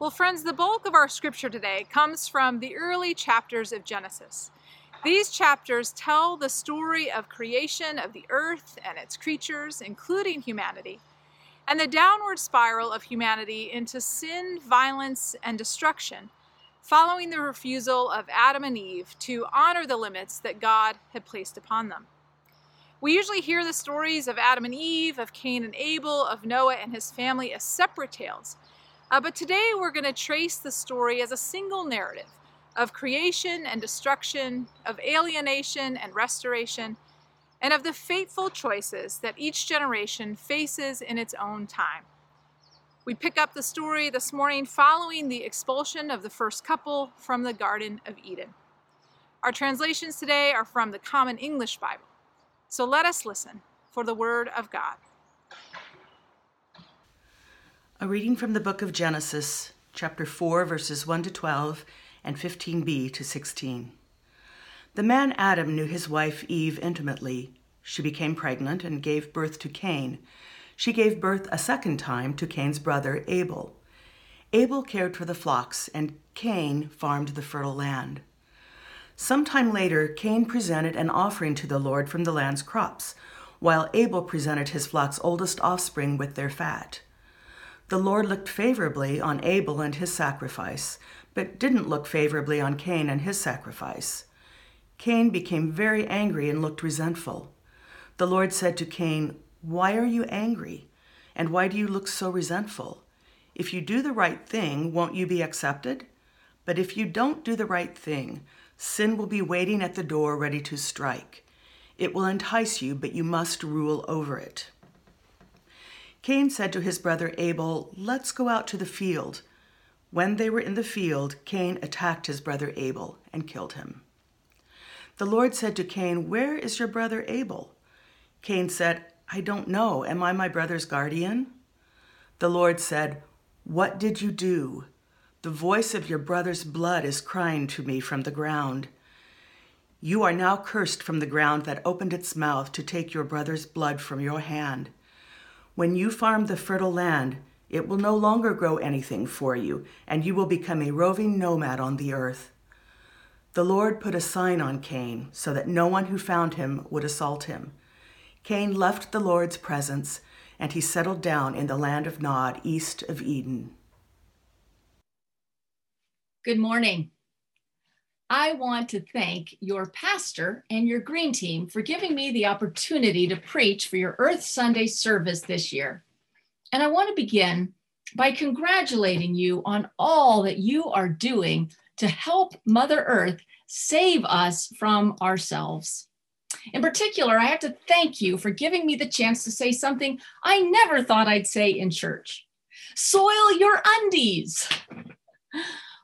Well, friends, the bulk of our scripture today comes from the early chapters of Genesis. These chapters tell the story of creation of the earth and its creatures, including humanity, and the downward spiral of humanity into sin, violence, and destruction, following the refusal of Adam and Eve to honor the limits that God had placed upon them. We usually hear the stories of Adam and Eve, of Cain and Abel, of Noah and his family as separate tales, but today we're going to trace the story as a single narrative of creation and destruction, of alienation and restoration, and of the fateful choices that each generation faces in its own time. We pick up the story this morning following the expulsion of the first couple from the Garden of Eden. Our translations today are from the Common English Bible. So let us listen for the Word of God. A reading from the book of Genesis, chapter 4, verses 1 to 12, and 15b to 16. The man Adam knew his wife Eve intimately. She became pregnant and gave birth to Cain. She gave birth a second time to Cain's brother Abel. Abel cared for the flocks, and Cain farmed the fertile land. Sometime later, Cain presented an offering to the Lord from the land's crops, while Abel presented his flock's oldest offspring with their fat. The Lord looked favorably on Abel and his sacrifice, but didn't look favorably on Cain and his sacrifice. Cain became very angry and looked resentful. The Lord said to Cain, "Why are you angry? And why do you look so resentful? If you do the right thing, won't you be accepted? But if you don't do the right thing, sin will be waiting at the door ready to strike. It will entice you, but you must rule over it." Cain said to his brother Abel, "Let's go out to the field." When they were in the field, Cain attacked his brother Abel and killed him. The Lord said to Cain, "Where is your brother Abel?" Cain said, "I don't know. Am I my brother's guardian?" The Lord said, "What did you do? The voice of your brother's blood is crying to me from the ground. You are now cursed from the ground that opened its mouth to take your brother's blood from your hand. When you farm the fertile land, it will no longer grow anything for you, and you will become a roving nomad on the earth." The Lord put a sign on Cain so that no one who found him would assault him. Cain left the Lord's presence, and he settled down in the land of Nod, east of Eden. Good morning. I want to thank your pastor and your green team for giving me the opportunity to preach for your Earth Sunday service this year. And I want to begin by congratulating you on all that you are doing to help Mother Earth save us from ourselves. In particular, I have to thank you for giving me the chance to say something I never thought I'd say in church. Soil your undies.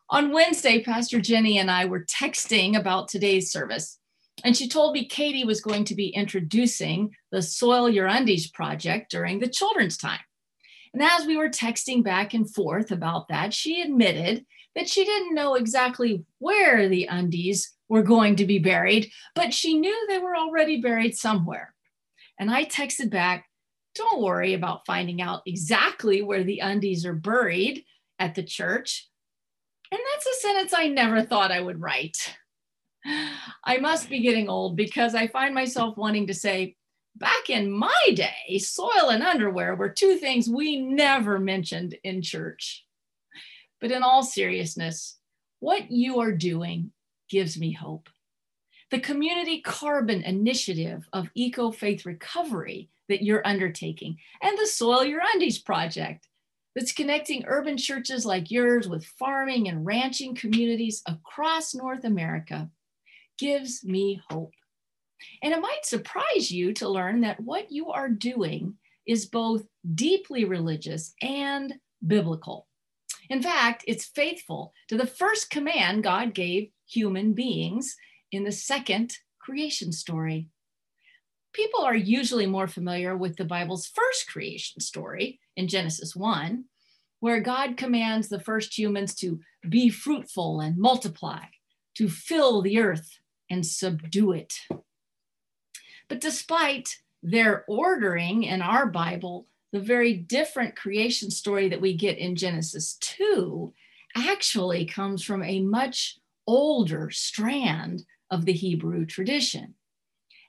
On Wednesday, Pastor Jenny and I were texting about today's service, and she told me Katie was going to be introducing the Soil Your Undies project during the children's time. And as we were texting back and forth about that, she admitted that she didn't know exactly where the undies were going to be buried, but she knew they were already buried somewhere. And I texted back, "Don't worry about finding out exactly where the undies are buried at the church." And that's a sentence I never thought I would write. I must be getting old because I find myself wanting to say, "Back in my day, soil and underwear were two things we never mentioned in church." But in all seriousness, what you are doing gives me hope. The community carbon initiative of EcoFaith Recovery that you're undertaking, and the Soil Your Undies project that's connecting urban churches like yours with farming and ranching communities across North America, gives me hope. And it might surprise you to learn that what you are doing is both deeply religious and biblical. In fact, it's faithful to the first command God gave human beings in the second creation story. People are usually more familiar with the Bible's first creation story in Genesis 1, where God commands the first humans to be fruitful and multiply, to fill the earth and subdue it. But despite their ordering in our Bible, the very different creation story that we get in Genesis 2 actually comes from a much older strand of the Hebrew tradition.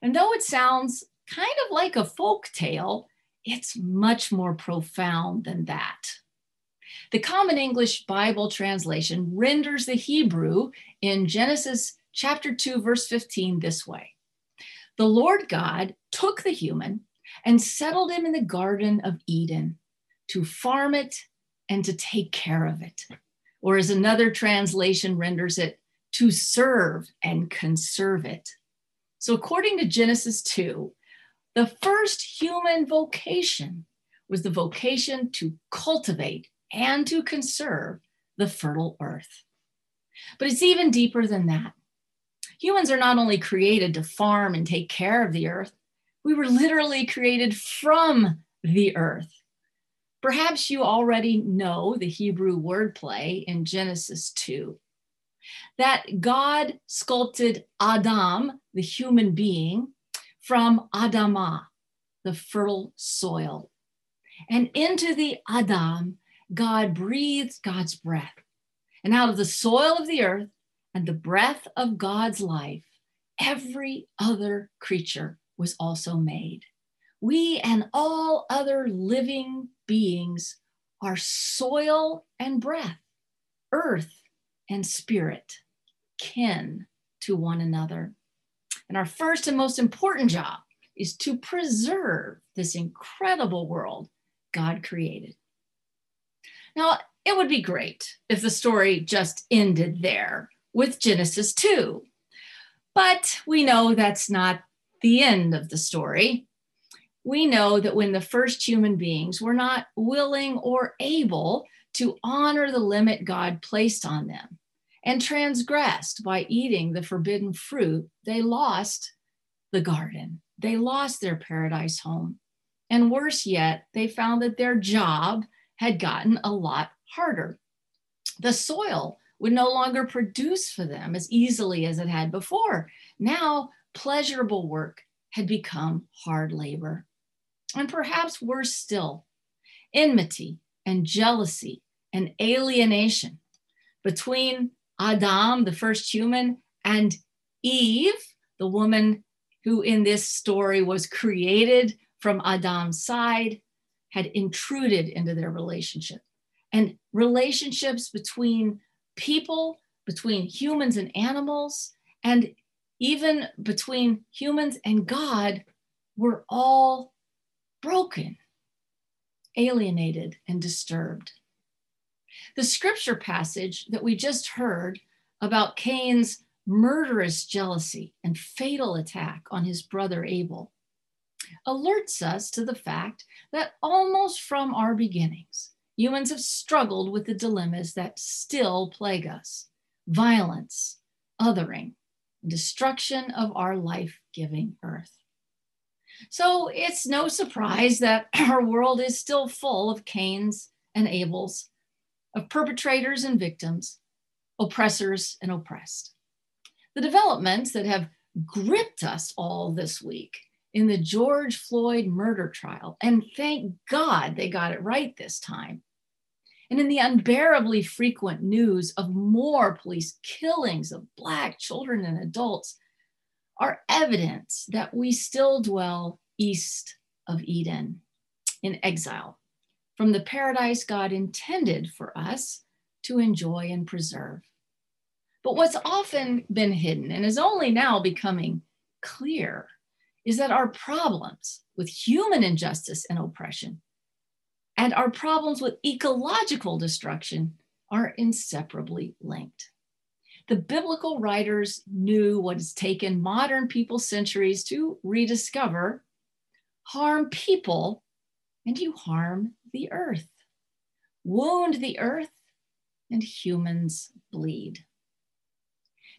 And though it sounds kind of like a folk tale, it's much more profound than that. The Common English Bible translation renders the Hebrew in Genesis chapter 2, verse 15 this way. The Lord God took the human and settled him in the Garden of Eden to farm it and to take care of it. Or as another translation renders it, to serve and conserve it. So according to Genesis 2, the first human vocation was the vocation to cultivate and to conserve the fertile earth. But it's even deeper than that. Humans are not only created to farm and take care of the earth, we were literally created from the earth. Perhaps you already know the Hebrew wordplay in Genesis 2, that God sculpted Adam, the human being, from Adamah, the fertile soil. And into the Adam, God breathed God's breath. And out of the soil of the earth and the breath of God's life, every other creature was also made. We and all other living beings are soil and breath, earth and spirit, kin to one another. And our first and most important job is to preserve this incredible world God created. Now, it would be great if the story just ended there with Genesis 2, but we know that's not the end of the story. We know that when the first human beings were not willing or able to honor the limit God placed on them and transgressed by eating the forbidden fruit, they lost the garden. They lost their paradise home. And worse yet, they found that their job had gotten a lot harder. The soil would no longer produce for them as easily as it had before. Now, pleasurable work had become hard labor. And perhaps worse still, enmity and jealousy and alienation between Adam, the first human, and Eve, the woman who in this story was created from Adam's side, had intruded into their relationship. And relationships between people, between humans and animals, and even between humans and God were all broken, alienated, and disturbed. The scripture passage that we just heard about Cain's murderous jealousy and fatal attack on his brother Abel alerts us to the fact that almost from our beginnings, humans have struggled with the dilemmas that still plague us: violence, othering, and destruction of our life-giving earth. So it's no surprise that our world is still full of Cains and Abels, of perpetrators and victims, oppressors and oppressed. The developments that have gripped us all this week in the George Floyd murder trial, and thank God they got it right this time, and in the unbearably frequent news of more police killings of Black children and adults, are evidence that we still dwell east of Eden, in exile from the paradise God intended for us to enjoy and preserve. But what's often been hidden and is only now becoming clear is that our problems with human injustice and oppression and our problems with ecological destruction are inseparably linked. The biblical writers knew what has taken modern people centuries to rediscover: harm people and you harm the earth. Wound the earth and humans bleed.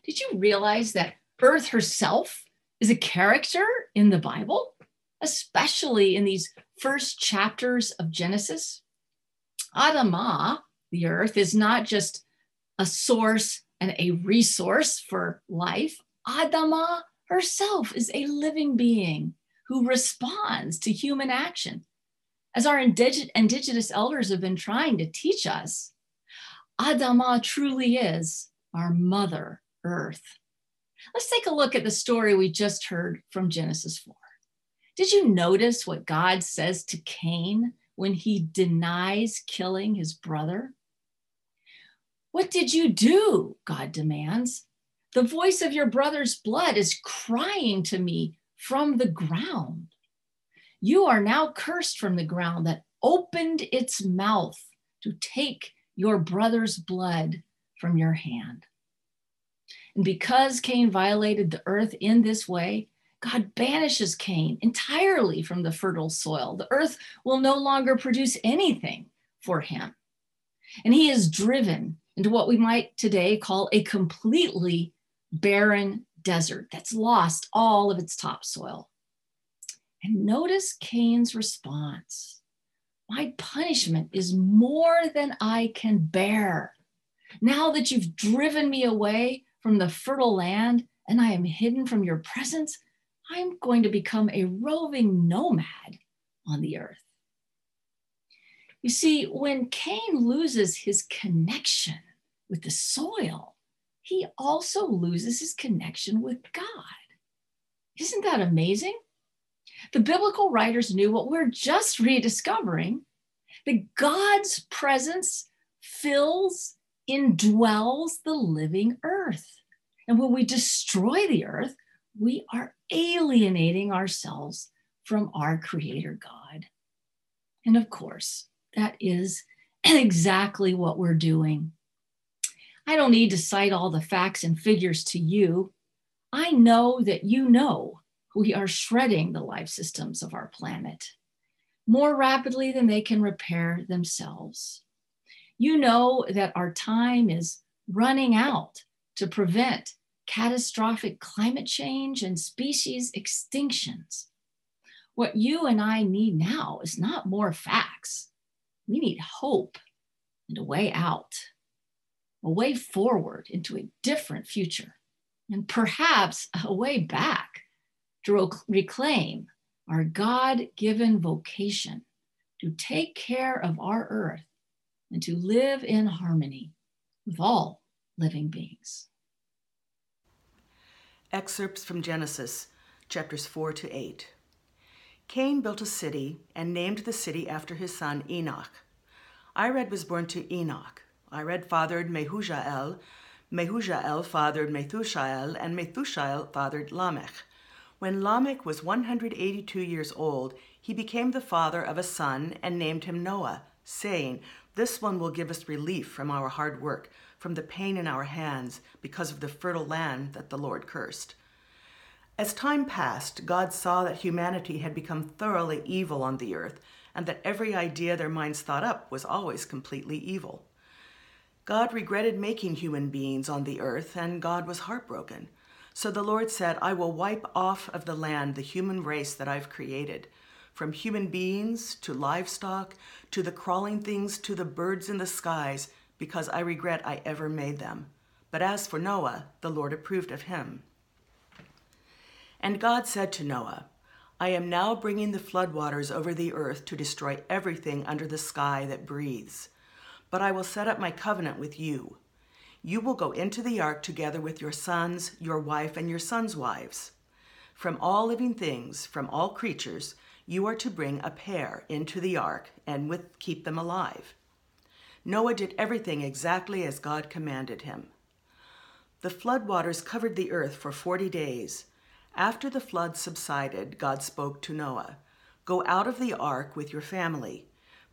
Did you realize that earth herself is a character in the Bible, especially in these first chapters of Genesis? Adamah, the earth, is not just a source and a resource for life. Adamah herself is a living being who responds to human action. As our indigenous elders have been trying to teach us, Adamah truly is our Mother Earth. Let's take a look at the story we just heard from Genesis 4. Did you notice what God says to Cain when he denies killing his brother? What did you do? God demands. The voice of your brother's blood is crying to me from the ground. You are now cursed from the ground that opened its mouth to take your brother's blood from your hand. And because Cain violated the earth in this way, God banishes Cain entirely from the fertile soil. The earth will no longer produce anything for him. And he is driven into what we might today call a completely barren desert that's lost all of its topsoil. And notice Cain's response. My punishment is more than I can bear. Now that you've driven me away from the fertile land and I am hidden from your presence, I'm going to become a roving nomad on the earth. You see, when Cain loses his connection with the soil, he also loses his connection with God. Isn't that amazing? The biblical writers knew what we're just rediscovering, that God's presence fills, indwells the living earth. And when we destroy the earth, we are alienating ourselves from our Creator God. And of course, that is exactly what we're doing. I don't need to cite all the facts and figures to you. I know that you know we are shredding the life systems of our planet more rapidly than they can repair themselves. You know that our time is running out to prevent catastrophic climate change and species extinctions. What you and I need now is not more facts. We need hope and a way out, a way forward into a different future, and perhaps a way back to reclaim our God-given vocation to take care of our earth and to live in harmony with all living beings. Excerpts from Genesis, chapters 4 to 8. Cain built a city and named the city after his son Enoch. Irad was born to Enoch. Irad fathered Mehujael. Mehujael fathered Methushael, and Methushael fathered Lamech. When Lamech was 182 years old, he became the father of a son and named him Noah, saying, "This one will give us relief from our hard work, from the pain in our hands, because of the fertile land that the Lord cursed." As time passed, God saw that humanity had become thoroughly evil on the earth, and that every idea their minds thought up was always completely evil. God regretted making human beings on the earth, and God was heartbroken. So the Lord said, "I will wipe off of the land the human race that I've created, from human beings to livestock, to the crawling things, to the birds in the skies, because I regret I ever made them." But as for Noah, the Lord approved of him. And God said to Noah, "I am now bringing the floodwaters over the earth to destroy everything under the sky that breathes. But I will set up my covenant with you. You will go into the ark together with your sons, your wife, and your sons' wives. From all living things, from all creatures, you are to bring a pair into the ark and keep them alive." Noah did everything exactly as God commanded him. The floodwaters covered the earth for 40 days. After the flood subsided, God spoke to Noah, "Go out of the ark with your family.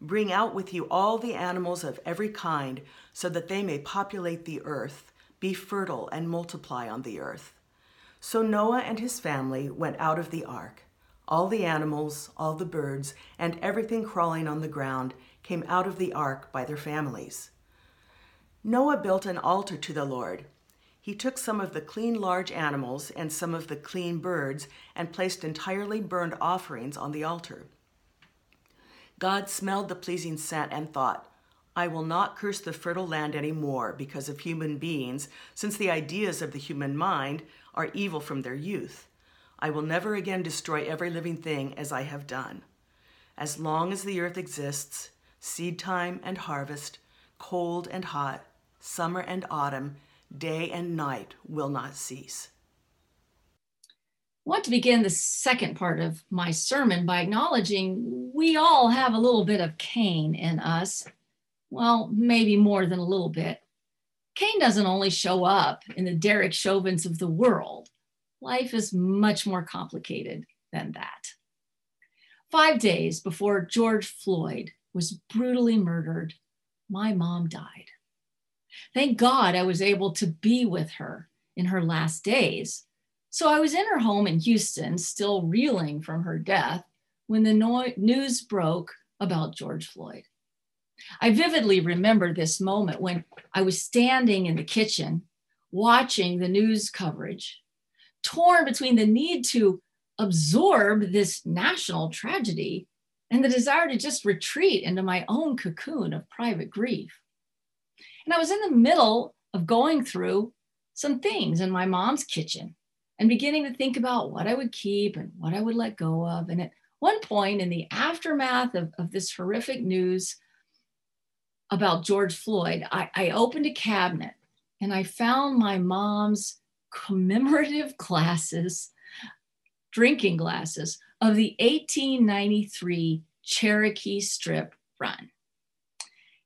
Bring out with you all the animals of every kind, so that they may populate the earth, be fertile, and multiply on the earth." So Noah and his family went out of the ark. All the animals, all the birds, and everything crawling on the ground came out of the ark by their families. Noah built an altar to the Lord. He took some of the clean large animals and some of the clean birds and placed entirely burned offerings on the altar. God smelled the pleasing scent and thought, "I will not curse the fertile land anymore because of human beings, since the ideas of the human mind are evil from their youth. I will never again destroy every living thing as I have done. As long as the earth exists, seed time and harvest, cold and hot, summer and autumn, day and night will not cease. I want to begin the second part of my sermon by acknowledging we all have a little bit of Cain in us. Well, maybe more than a little bit. Cain doesn't only show up in the Derek Chauvins of the world. Life is much more complicated than that. 5 days before George Floyd was brutally murdered, my mom died. Thank God I was able to be with her in her last days. So I was in her home in Houston, still reeling from her death, when the news broke about George Floyd. I vividly remember this moment when I was standing in the kitchen, watching the news coverage, torn between the need to absorb this national tragedy and the desire to just retreat into my own cocoon of private grief. And I was in the middle of going through some things in my mom's kitchen and beginning to think about what I would keep and what I would let go of. And at one point in the aftermath of this horrific news about George Floyd, I opened a cabinet and I found my mom's commemorative glasses, drinking glasses, of the 1893 Cherokee Strip Run.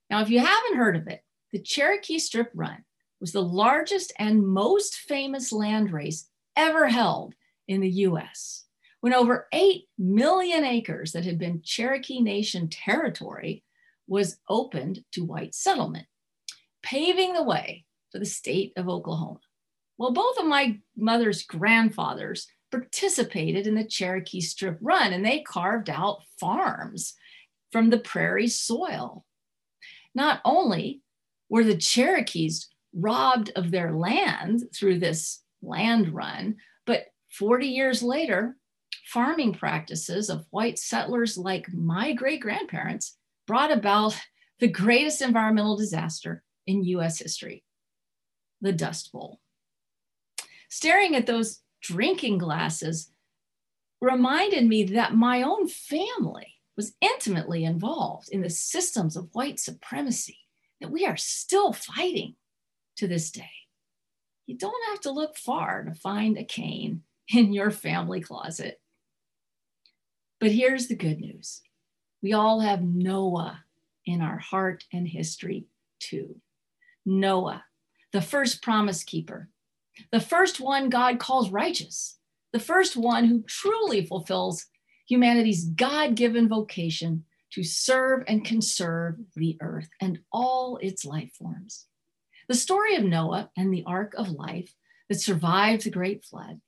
Now, if you haven't heard of it, the Cherokee Strip Run was the largest and most famous land race ever held in the US, when over 8 million acres that had been Cherokee Nation territory was opened to white settlement, paving the way for the state of Oklahoma. Well, both of my mother's grandfathers participated in the Cherokee Strip Run, and they carved out farms from the prairie soil. Not only were the Cherokees robbed of their land through this land run, but 40 years later, farming practices of white settlers like my great-grandparents brought about the greatest environmental disaster in US history, the Dust Bowl. Staring at those drinking glasses reminded me that my own family was intimately involved in the systems of white supremacy that we are still fighting to this day. You don't have to look far to find a Cain in your family closet. But here's the good news. We all have Noah in our heart and history too. Noah, the first promise keeper, the first one God calls righteous, the first one who truly fulfills humanity's God-given vocation to serve and conserve the earth and all its life forms. The story of Noah and the ark of life that survived the great flood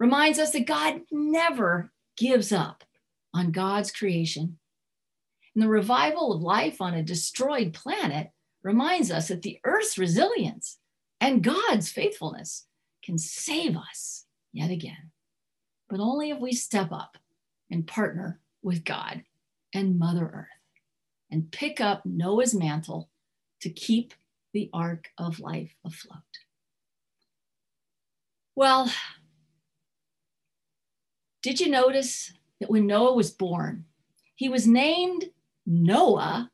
reminds us that God never gives up on God's creation. And the revival of life on a destroyed planet reminds us that the earth's resilience and God's faithfulness can save us yet again, but only if we step up and partner with God and Mother Earth and pick up Noah's mantle to keep the ark of life afloat. Well, did you notice that when Noah was born, he was named Noah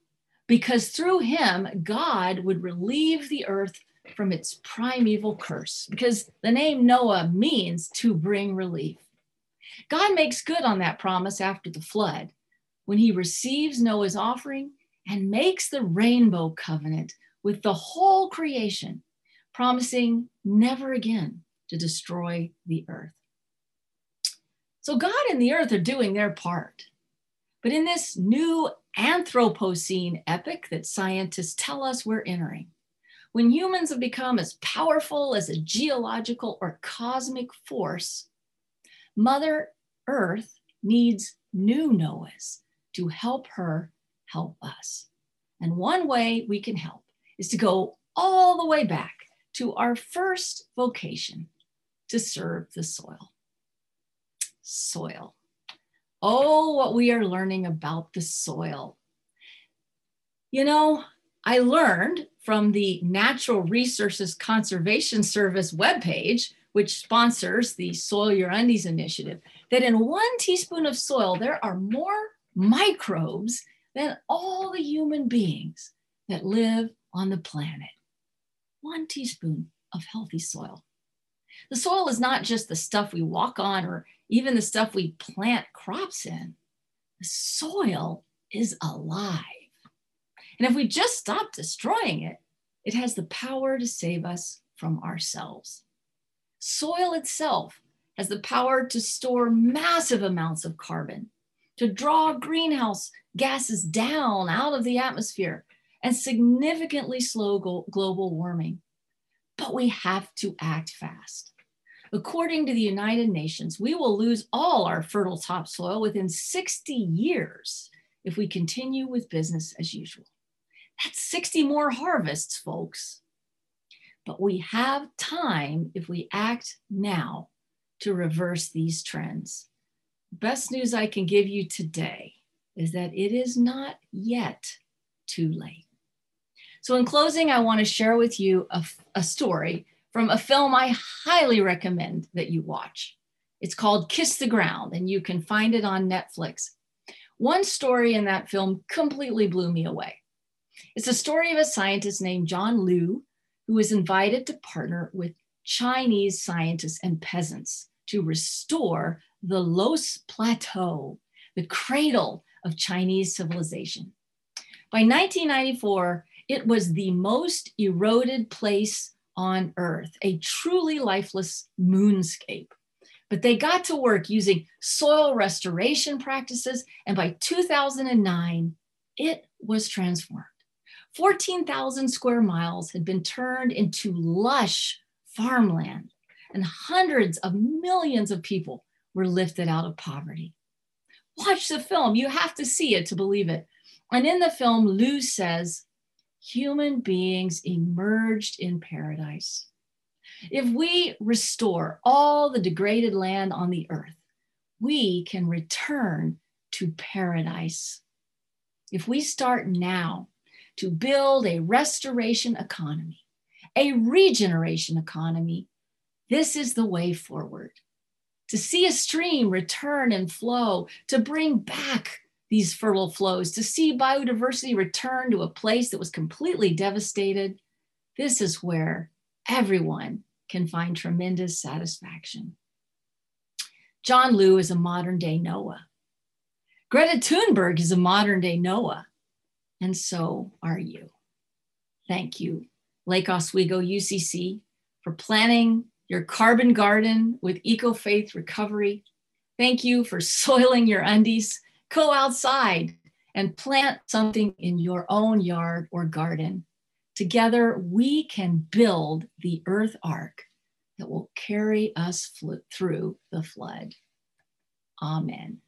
because through him, God would relieve the earth from its primeval curse, because the name Noah means to bring relief. God makes good on that promise after the flood, when he receives Noah's offering and makes the rainbow covenant with the whole creation, promising never again to destroy the earth. So God and the earth are doing their part. But in this new Anthropocene epoch that scientists tell us we're entering, when humans have become as powerful as a geological or cosmic force, Mother Earth needs new Noahs to help her help us. And one way we can help is to go all the way back to our first vocation to serve the soil. Soil. Oh, what we are learning about the soil. You know, I learned from the Natural Resources Conservation Service webpage, which sponsors the Soil Your Undies initiative, that in 1 teaspoon of soil, there are more microbes than all the human beings that live on the planet. 1 teaspoon of healthy soil. The soil is not just the stuff we walk on or even the stuff we plant crops in. The soil is alive. And if we just stop destroying it, it has the power to save us from ourselves. Soil itself has the power to store massive amounts of carbon, to draw greenhouse gases down out of the atmosphere and significantly slow global warming. But we have to act fast. According to the United Nations, we will lose all our fertile topsoil within 60 years if we continue with business as usual. That's 60 more harvests, folks. But we have time if we act now to reverse these trends. Best news I can give you today is that it is not yet too late. So in closing, I want to share with you a story from a film I highly recommend that you watch. It's called Kiss the Ground, and you can find it on Netflix. One story in that film completely blew me away. It's a story of a scientist named John Liu, who was invited to partner with Chinese scientists and peasants to restore the Loess Plateau, the cradle of Chinese civilization. By 1994, it was the most eroded place on Earth, a truly lifeless moonscape. But they got to work using soil restoration practices, and by 2009, it was transformed. 14,000 square miles had been turned into lush farmland, and hundreds of millions of people were lifted out of poverty. Watch the film. You have to see it to believe it. And in the film, Liu says, human beings emerged in paradise. If we restore all the degraded land on the earth, we can return to paradise. If we start now to build a restoration economy, a regeneration economy, this is the way forward. To see a stream return and flow, to bring back these fertile flows, to see biodiversity return to a place that was completely devastated, this is where everyone can find tremendous satisfaction. John Liu is a modern-day Noah. Greta Thunberg is a modern-day Noah, and so are you. Thank you, Lake Oswego UCC, for planning your carbon garden with EcoFaith Recovery. Thank you for soiling your undies. Go outside and plant something in your own yard or garden. Together, we can build the earth ark that will carry us through the flood. Amen.